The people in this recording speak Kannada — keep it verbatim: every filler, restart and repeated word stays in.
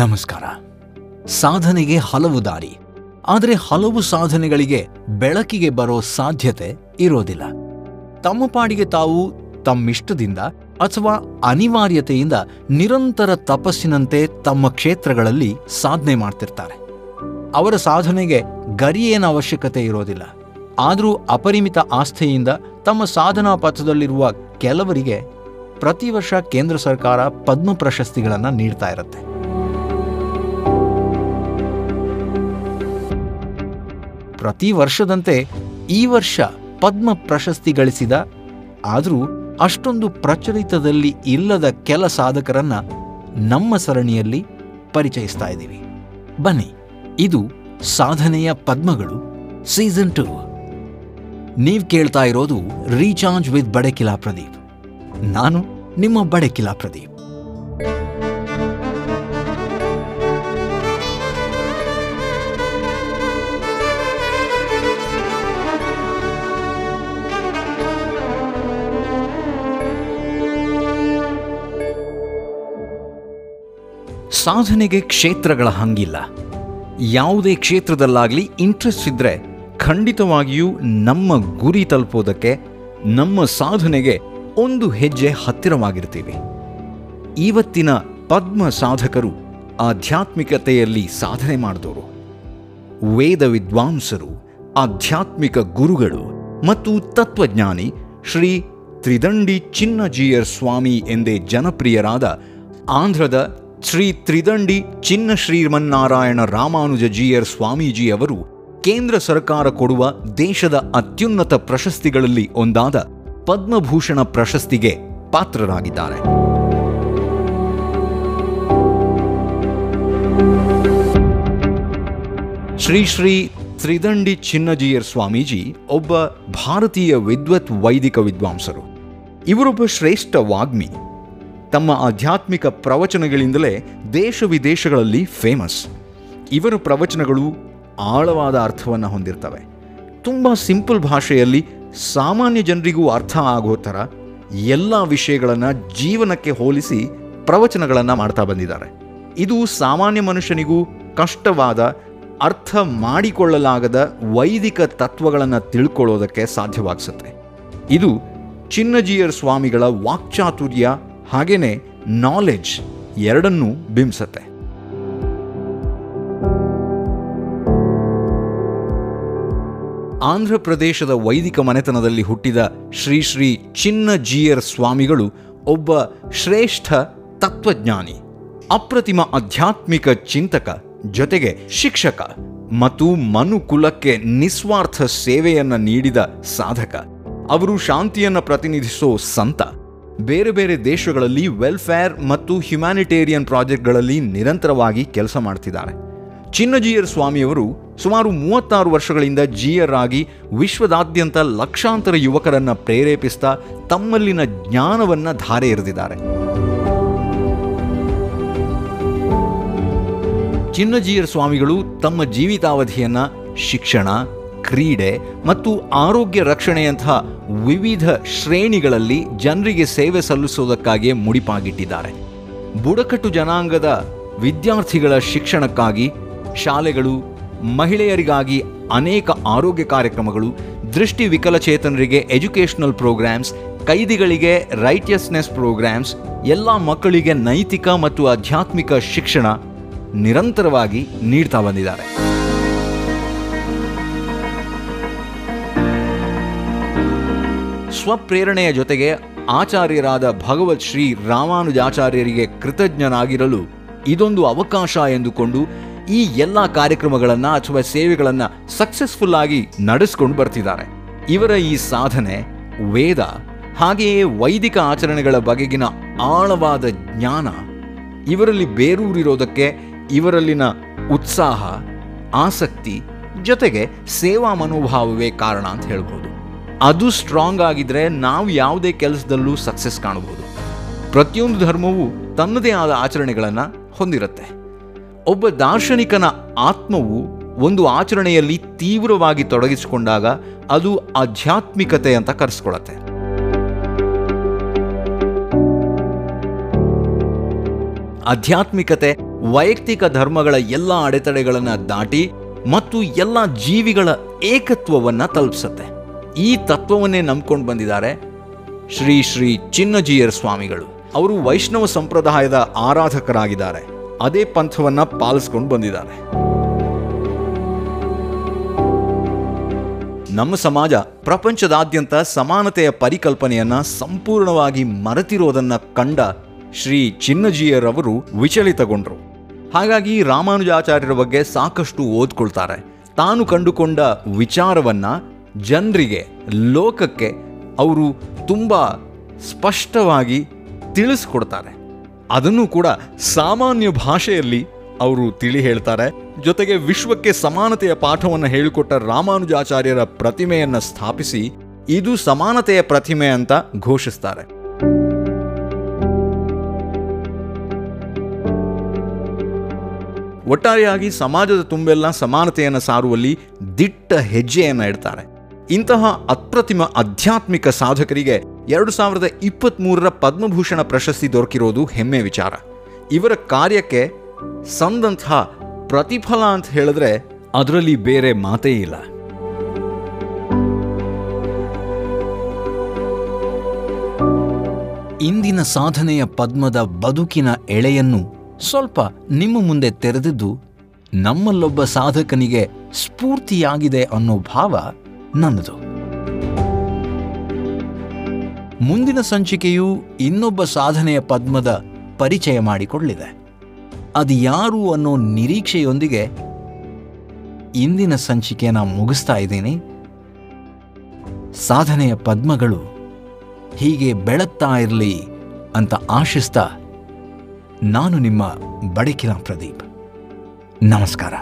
ನಮಸ್ಕಾರ. ಸಾಧನೆಗೆ ಹಲವು ದಾರಿ, ಆದರೆ ಹಲವು ಸಾಧನೆಗಳಿಗೆ ಬೆಳಕಿಗೆ ಬರೋ ಸಾಧ್ಯತೆ ಇರೋದಿಲ್ಲ. ತಮ್ಮ ಪಾಡಿಗೆ ತಾವು ತಮ್ಮಿಷ್ಟದಿಂದ ಅಥವಾ ಅನಿವಾರ್ಯತೆಯಿಂದ ನಿರಂತರ ತಪಸ್ಸಿನಂತೆ ತಮ್ಮ ಕ್ಷೇತ್ರಗಳಲ್ಲಿ ಸಾಧನೆ ಮಾಡ್ತಿರ್ತಾರೆ. ಅವರ ಸಾಧನೆಗೆ ಗರಿಯೇನ ಅವಶ್ಯಕತೆ ಇರೋದಿಲ್ಲ. ಆದರೂ ಅಪರಿಮಿತ ಆಸ್ಥೆಯಿಂದ ತಮ್ಮ ಸಾಧನಾ ಪಥದಲ್ಲಿರುವ ಕೆಲವರಿಗೆ ಪ್ರತಿ ವರ್ಷ ಕೇಂದ್ರ ಸರ್ಕಾರ ಪದ್ಮ ಪ್ರಶಸ್ತಿಗಳನ್ನು ನೀಡ್ತಾ ಇರುತ್ತೆ. ಪ್ರತಿ ವರ್ಷದಂತೆ ಈ ವರ್ಷ ಪದ್ಮ ಪ್ರಶಸ್ತಿ ಗಳಿಸಿದ, ಆದರೂ ಅಷ್ಟೊಂದು ಪ್ರಚಲಿತದಲ್ಲಿ ಇಲ್ಲದ ಕೆಲ ಸಾಧಕರನ್ನ ನಮ್ಮ ಸರಣಿಯಲ್ಲಿ ಪರಿಚಯಿಸ್ತಾ ಇದ್ದೀವಿ. ಬನ್ನಿ, ಇದು ಸಾಧನೆಯ ಪದ್ಮಗಳು ಸೀಸನ್ ಟೂ. ನೀವು ಕೇಳ್ತಾ ಇರೋದು ರೀಚಾರ್ಜ್ ವಿತ್ ಬಡೇಕಿಲಾ ಪ್ರದೀಪ್. ನಾನು ನಿಮ್ಮ ಬಡೇಕಿಲಾ ಪ್ರದೀಪ್. ಸಾಧನೆಗೆ ಕ್ಷೇತ್ರಗಳ ಹಂಗಿಲ್ಲ. ಯಾವುದೇ ಕ್ಷೇತ್ರದಲ್ಲಾಗಲಿ ಇಂಟ್ರೆಸ್ಟ್ ಇದ್ದರೆ ಖಂಡಿತವಾಗಿಯೂ ನಮ್ಮ ಗುರಿ ತಲುಪೋದಕ್ಕೆ, ನಮ್ಮ ಸಾಧನೆಗೆ ಒಂದು ಹೆಜ್ಜೆ ಹತ್ತಿರವಾಗಿರ್ತೀವಿ. ಇವತ್ತಿನ ಪದ್ಮ ಸಾಧಕರು ಆಧ್ಯಾತ್ಮಿಕತೆಯಲ್ಲಿ ಸಾಧನೆ ಮಾಡಿದವರು, ವೇದ ವಿದ್ವಾಂಸರು, ಆಧ್ಯಾತ್ಮಿಕ ಗುರುಗಳು ಮತ್ತು ತತ್ವಜ್ಞಾನಿ ಶ್ರೀ ತ್ರಿದಂಡಿ ಚಿನ್ನ ಜಿಯರ್ ಸ್ವಾಮಿ ಎಂದೇ ಜನಪ್ರಿಯರಾದ ಆಂಧ್ರದ ಶ್ರೀ ತ್ರಿದಂಡಿ ಚಿನ್ನಶ್ರೀಮನ್ನಾರಾಯಣ ರಾಮಾನುಜ ಜಿಯರ್ ಸ್ವಾಮೀಜಿಯವರು ಕೇಂದ್ರ ಸರ್ಕಾರ ಕೊಡುವ ದೇಶದ ಅತ್ಯುನ್ನತ ಪ್ರಶಸ್ತಿಗಳಲ್ಲಿ ಒಂದಾದ ಪದ್ಮಭೂಷಣ ಪ್ರಶಸ್ತಿಗೆ ಪಾತ್ರರಾಗಿದ್ದಾರೆ. ಶ್ರೀ ಶ್ರೀ ತ್ರಿದಂಡಿ ಚಿನ್ನಜಿಯರ್ ಸ್ವಾಮೀಜಿ ಒಬ್ಬ ಭಾರತೀಯ ವಿದ್ವತ್ ವೈದಿಕ ವಿದ್ವಾಂಸರು. ಇವರೊಬ್ಬ ಶ್ರೇಷ್ಠ ವಾಗ್ಮಿ. ತಮ್ಮ ಆಧ್ಯಾತ್ಮಿಕ ಪ್ರವಚನಗಳಿಂದಲೇ ದೇಶ ವಿದೇಶಗಳಲ್ಲಿ ಫೇಮಸ್. ಇವರ ಪ್ರವಚನಗಳು ಆಳವಾದ ಅರ್ಥವನ್ನು ಹೊಂದಿರ್ತವೆ. ತುಂಬ ಸಿಂಪಲ್ ಭಾಷೆಯಲ್ಲಿ ಸಾಮಾನ್ಯ ಜನರಿಗೂ ಅರ್ಥ ಆಗೋ ಥರ ಎಲ್ಲ ವಿಷಯಗಳನ್ನು ಜೀವನಕ್ಕೆ ಹೋಲಿಸಿ ಪ್ರವಚನಗಳನ್ನು ಮಾಡ್ತಾ ಬಂದಿದ್ದಾರೆ. ಇದು ಸಾಮಾನ್ಯ ಮನುಷ್ಯನಿಗೂ ಕಷ್ಟವಾದ, ಅರ್ಥ ಮಾಡಿಕೊಳ್ಳಲಾಗದ ವೈದಿಕ ತತ್ವಗಳನ್ನು ತಿಳ್ಕೊಳ್ಳೋದಕ್ಕೆ ಸಾಧ್ಯವಾಗಿಸುತ್ತೆ. ಇದು ಚಿನ್ನಜಿಯರ್ ಸ್ವಾಮಿಗಳ ವಾಕ್ಚಾತುರ್ಯ ಹಾಗೆಯೇ ನಾಲೆಡ್ಜ್ ಎರಡನ್ನೂ ಬಿಂಬಿಸುತ್ತೆ. ಆಂಧ್ರ ಪ್ರದೇಶದ ವೈದಿಕ ಮನೆತನದಲ್ಲಿ ಹುಟ್ಟಿದ ಶ್ರೀ ಶ್ರೀ ಚಿನ್ನ ಜಿಯರ್ ಸ್ವಾಮಿಗಳು ಒಬ್ಬ ಶ್ರೇಷ್ಠ ತತ್ವಜ್ಞಾನಿ, ಅಪ್ರತಿಮ ಆಧ್ಯಾತ್ಮಿಕ ಚಿಂತಕ, ಜೊತೆಗೆ ಶಿಕ್ಷಕ ಮತ್ತು ಮನುಕುಲಕ್ಕೆ ನಿಸ್ವಾರ್ಥ ಸೇವೆಯನ್ನು ನೀಡಿದ ಸಾಧಕ. ಅವರು ಶಾಂತಿಯನ್ನು ಪ್ರತಿನಿಧಿಸೋ ಸಂತ. ಬೇರೆ ಬೇರೆ ದೇಶಗಳಲ್ಲಿ ವೆಲ್ಫೇರ್ ಮತ್ತು ಹ್ಯುಮ್ಯಾನಿಟೇರಿಯನ್ ಪ್ರಾಜೆಕ್ಟ್ಗಳಲ್ಲಿ ನಿರಂತರವಾಗಿ ಕೆಲಸ ಮಾಡ್ತಿದ್ದಾರೆ. ಚಿನ್ನಜಿಯರ್ ಸ್ವಾಮಿಯವರು ಸುಮಾರು ಮೂವತ್ತಾರು ವರ್ಷಗಳಿಂದ ಜಿಯರ್ ಆಗಿ ವಿಶ್ವದಾದ್ಯಂತ ಲಕ್ಷಾಂತರ ಯುವಕರನ್ನು ಪ್ರೇರೇಪಿಸ್ತಾ ತಮ್ಮಲ್ಲಿನ ಜ್ಞಾನವನ್ನು ಧಾರೆ ಎರೆದಿದ್ದಾರೆ. ಚಿನ್ನಜಿಯರ್ ಸ್ವಾಮಿಗಳು ತಮ್ಮ ಜೀವಿತಾವಧಿಯನ್ನು ಶಿಕ್ಷಣ, ಕ್ರೀಡೆ ಮತ್ತು ಆರೋಗ್ಯ ರಕ್ಷಣೆಯಂತಹ ವಿವಿಧ ಶ್ರೇಣಿಗಳಲ್ಲಿ ಜನರಿಗೆ ಸೇವೆ ಸಲ್ಲಿಸೋದಕ್ಕಾಗಿ ಮುಡಿಪಾಗಿಟ್ಟಿದ್ದಾರೆ. ಬುಡಕಟ್ಟು ಜನಾಂಗದ ವಿದ್ಯಾರ್ಥಿಗಳ ಶಿಕ್ಷಣಕ್ಕಾಗಿ ಶಾಲೆಗಳು, ಮಹಿಳೆಯರಿಗಾಗಿ ಅನೇಕ ಆರೋಗ್ಯ ಕಾರ್ಯಕ್ರಮಗಳು, ದೃಷ್ಟಿ ವಿಕಲಚೇತನರಿಗೆ ಎಜುಕೇಷನಲ್ ಪ್ರೋಗ್ರಾಮ್ಸ್, ಕೈದಿಗಳಿಗೆ ರೈಟಿಯಸ್ನೆಸ್ ಪ್ರೋಗ್ರಾಮ್ಸ್, ಎಲ್ಲ ಮಕ್ಕಳಿಗೆ ನೈತಿಕ ಮತ್ತು ಆಧ್ಯಾತ್ಮಿಕ ಶಿಕ್ಷಣ ನಿರಂತರವಾಗಿ ನೀಡ್ತಾ ಬಂದಿದ್ದಾರೆ. ಸ್ವಪ್ರೇರಣೆಯ ಜೊತೆಗೆ ಆಚಾರ್ಯರಾದ ಭಗವತ್ ಶ್ರೀ ರಾಮಾನುಜಾಚಾರ್ಯರಿಗೆ ಕೃತಜ್ಞನಾಗಿರಲು ಇದೊಂದು ಅವಕಾಶ ಎಂದುಕೊಂಡು ಈ ಎಲ್ಲ ಕಾರ್ಯಕ್ರಮಗಳನ್ನು ಅಥವಾ ಸೇವೆಗಳನ್ನು ಸಕ್ಸಸ್ಫುಲ್ ಆಗಿ ನಡೆಸ್ಕೊಂಡು ಬರ್ತಿದ್ದಾರೆ. ಇವರ ಈ ಸಾಧನೆ ವೇದ ಹಾಗೆಯೇ ವೈದಿಕ ಆಚರಣೆಗಳ ಬಗೆಗಿನ ಆಳವಾದ ಜ್ಞಾನ, ಇವರಲ್ಲಿ ಬೇರೂರಿರೋದಕ್ಕೆ ಇವರಲ್ಲಿನ ಉತ್ಸಾಹ, ಆಸಕ್ತಿ ಜೊತೆಗೆ ಸೇವಾ ಮನೋಭಾವವೇ ಕಾರಣ ಅಂತ ಹೇಳ್ಬೋದು. ಅದು ಸ್ಟ್ರಾಂಗ್ ಆಗಿದ್ರೆ ನಾವು ಯಾವುದೇ ಕೆಲಸದಲ್ಲೂ ಸಕ್ಸಸ್ ಕಾಣಬಹುದು. ಪ್ರತಿಯೊಂದು ಧರ್ಮವೂ ತನ್ನದೇ ಆದ ಆಚರಣೆಗಳನ್ನು ಹೊಂದಿರುತ್ತೆ. ಒಬ್ಬ ದಾರ್ಶನಿಕನ ಆತ್ಮವು ಒಂದು ಆಚರಣೆಯಲ್ಲಿ ತೀವ್ರವಾಗಿ ತೊಡಗಿಸಿಕೊಂಡಾಗ ಅದು ಆಧ್ಯಾತ್ಮಿಕತೆ ಅಂತ ಕರೆಸ್ಕೊಳ್ಳುತ್ತೆ. ಆಧ್ಯಾತ್ಮಿಕತೆ ವೈಯಕ್ತಿಕ ಧರ್ಮಗಳ ಎಲ್ಲ ಅಡೆತಡೆಗಳನ್ನು ದಾಟಿ ಮತ್ತು ಎಲ್ಲ ಜೀವಿಗಳ ಏಕತ್ವವನ್ನು ತಲುಪಿಸುತ್ತೆ. ಈ ತತ್ವವನ್ನೇ ನಂಬ್ಕೊಂಡು ಬಂದಿದ್ದಾರೆ ಶ್ರೀ ಶ್ರೀ ಚಿನ್ನಜಿಯರ್ ಸ್ವಾಮಿಗಳು. ಅವರು ವೈಷ್ಣವ ಸಂಪ್ರದಾಯದ ಆರಾಧಕರಾಗಿದ್ದಾರೆ, ಅದೇ ಪಂಥವನ್ನು ಪಾಲಿಸ್ಕೊಂಡು ಬಂದಿದ್ದಾರೆ. ನಮ್ಮ ಸಮಾಜ ಪ್ರಪಂಚದಾದ್ಯಂತ ಸಮಾನತೆಯ ಪರಿಕಲ್ಪನೆಯನ್ನು ಸಂಪೂರ್ಣವಾಗಿ ಮರೆತಿರೋದನ್ನು ಕಂಡ ಶ್ರೀ ಚಿನ್ನಜಿಯರ್ ಅವರು ವಿಚಲಿತಗೊಂಡರು. ಹಾಗಾಗಿ ರಾಮಾನುಜಾಚಾರ್ಯರ ಬಗ್ಗೆ ಸಾಕಷ್ಟು ಓದ್ಕೊಳ್ತಾರೆ. ತಾನು ಕಂಡುಕೊಂಡ ವಿಚಾರವನ್ನು ಜನರಿಗೆ, ಲೋಕಕ್ಕೆ ಅವರು ತುಂಬ ಸ್ಪಷ್ಟವಾಗಿ ತಿಳಿಸ್ಕೊಡ್ತಾರೆ. ಅದನ್ನು ಕೂಡ ಸಾಮಾನ್ಯ ಭಾಷೆಯಲ್ಲಿ ಅವರು ತಿಳಿ ಹೇಳ್ತಾರೆ. ಜೊತೆಗೆ ವಿಶ್ವಕ್ಕೆ ಸಮಾನತೆಯ ಪಾಠವನ್ನು ಹೇಳಿಕೊಟ್ಟ ರಾಮಾನುಜಾಚಾರ್ಯರ ಪ್ರತಿಮೆಯನ್ನು ಸ್ಥಾಪಿಸಿ ಇದು ಸಮಾನತೆಯ ಪ್ರತಿಮೆ ಅಂತ ಘೋಷಿಸ್ತಾರೆ. ಒಟ್ಟಾರೆಯಾಗಿ ಸಮಾಜದ ತುಂಬೆಲ್ಲ ಸಮಾನತೆಯನ್ನು ಸಾರುವಲ್ಲಿ ದಿಟ್ಟ ಹೆಜ್ಜೆಯನ್ನು ಇಡ್ತಾರೆ. ಇಂತಹ ಅಪ್ರತಿಮ ಆಧ್ಯಾತ್ಮಿಕ ಸಾಧಕರಿಗೆ ಎರಡು ಸಾವಿರದ ಇಪ್ಪತ್ತ್ ಮೂರರ ಪದ್ಮಭೂಷಣ ಪ್ರಶಸ್ತಿ ದೊರಕಿರೋದು ಹೆಮ್ಮೆ ವಿಚಾರ. ಇವರ ಕಾರ್ಯಕ್ಕೆ ಸಂದಂತಹ ಪ್ರತಿಫಲ ಅಂತ ಹೇಳಿದ್ರೆ ಅದರಲ್ಲಿ ಬೇರೆ ಮಾತೇ ಇಲ್ಲ. ಇಂದಿನ ಸಾಧನೆಯ ಪದ್ಮದ ಬದುಕಿನ ಎಳೆಯನ್ನು ಸ್ವಲ್ಪ ನಿಮ್ಮ ಮುಂದೆ ತೆರೆದಿದ್ದು ನಮ್ಮಲ್ಲೊಬ್ಬ ಸಾಧಕನಿಗೆ ಸ್ಫೂರ್ತಿಯಾಗಿದೆ ಅನ್ನೋ ಭಾವ ನನ್ನದು. ಮುಂದಿನ ಸಂಚಿಕೆಯು ಇನ್ನೊಬ್ಬ ಸಾಧನೆಯ ಪದ್ಮದ ಪರಿಚಯ ಮಾಡಿಕೊಳ್ಳಲಿದೆ. ಅದು ಯಾರು ಅನ್ನೋ ನಿರೀಕ್ಷೆಯೊಂದಿಗೆ ಇಂದಿನ ಸಂಚಿಕೆಯನ್ನು ಮುಗಿಸ್ತಾ ಇದ್ದೀನಿ. ಸಾಧನೆಯ ಪದ್ಮಗಳು ಹೀಗೆ ಬೆಳಗ್ತಾ ಇರಲಿ ಅಂತ ಆಶಿಸ್ತಾ ನಾನು ನಿಮ್ಮ ಬಡೇಕಿಲಾ ಪ್ರದೀಪ್. ನಮಸ್ಕಾರ.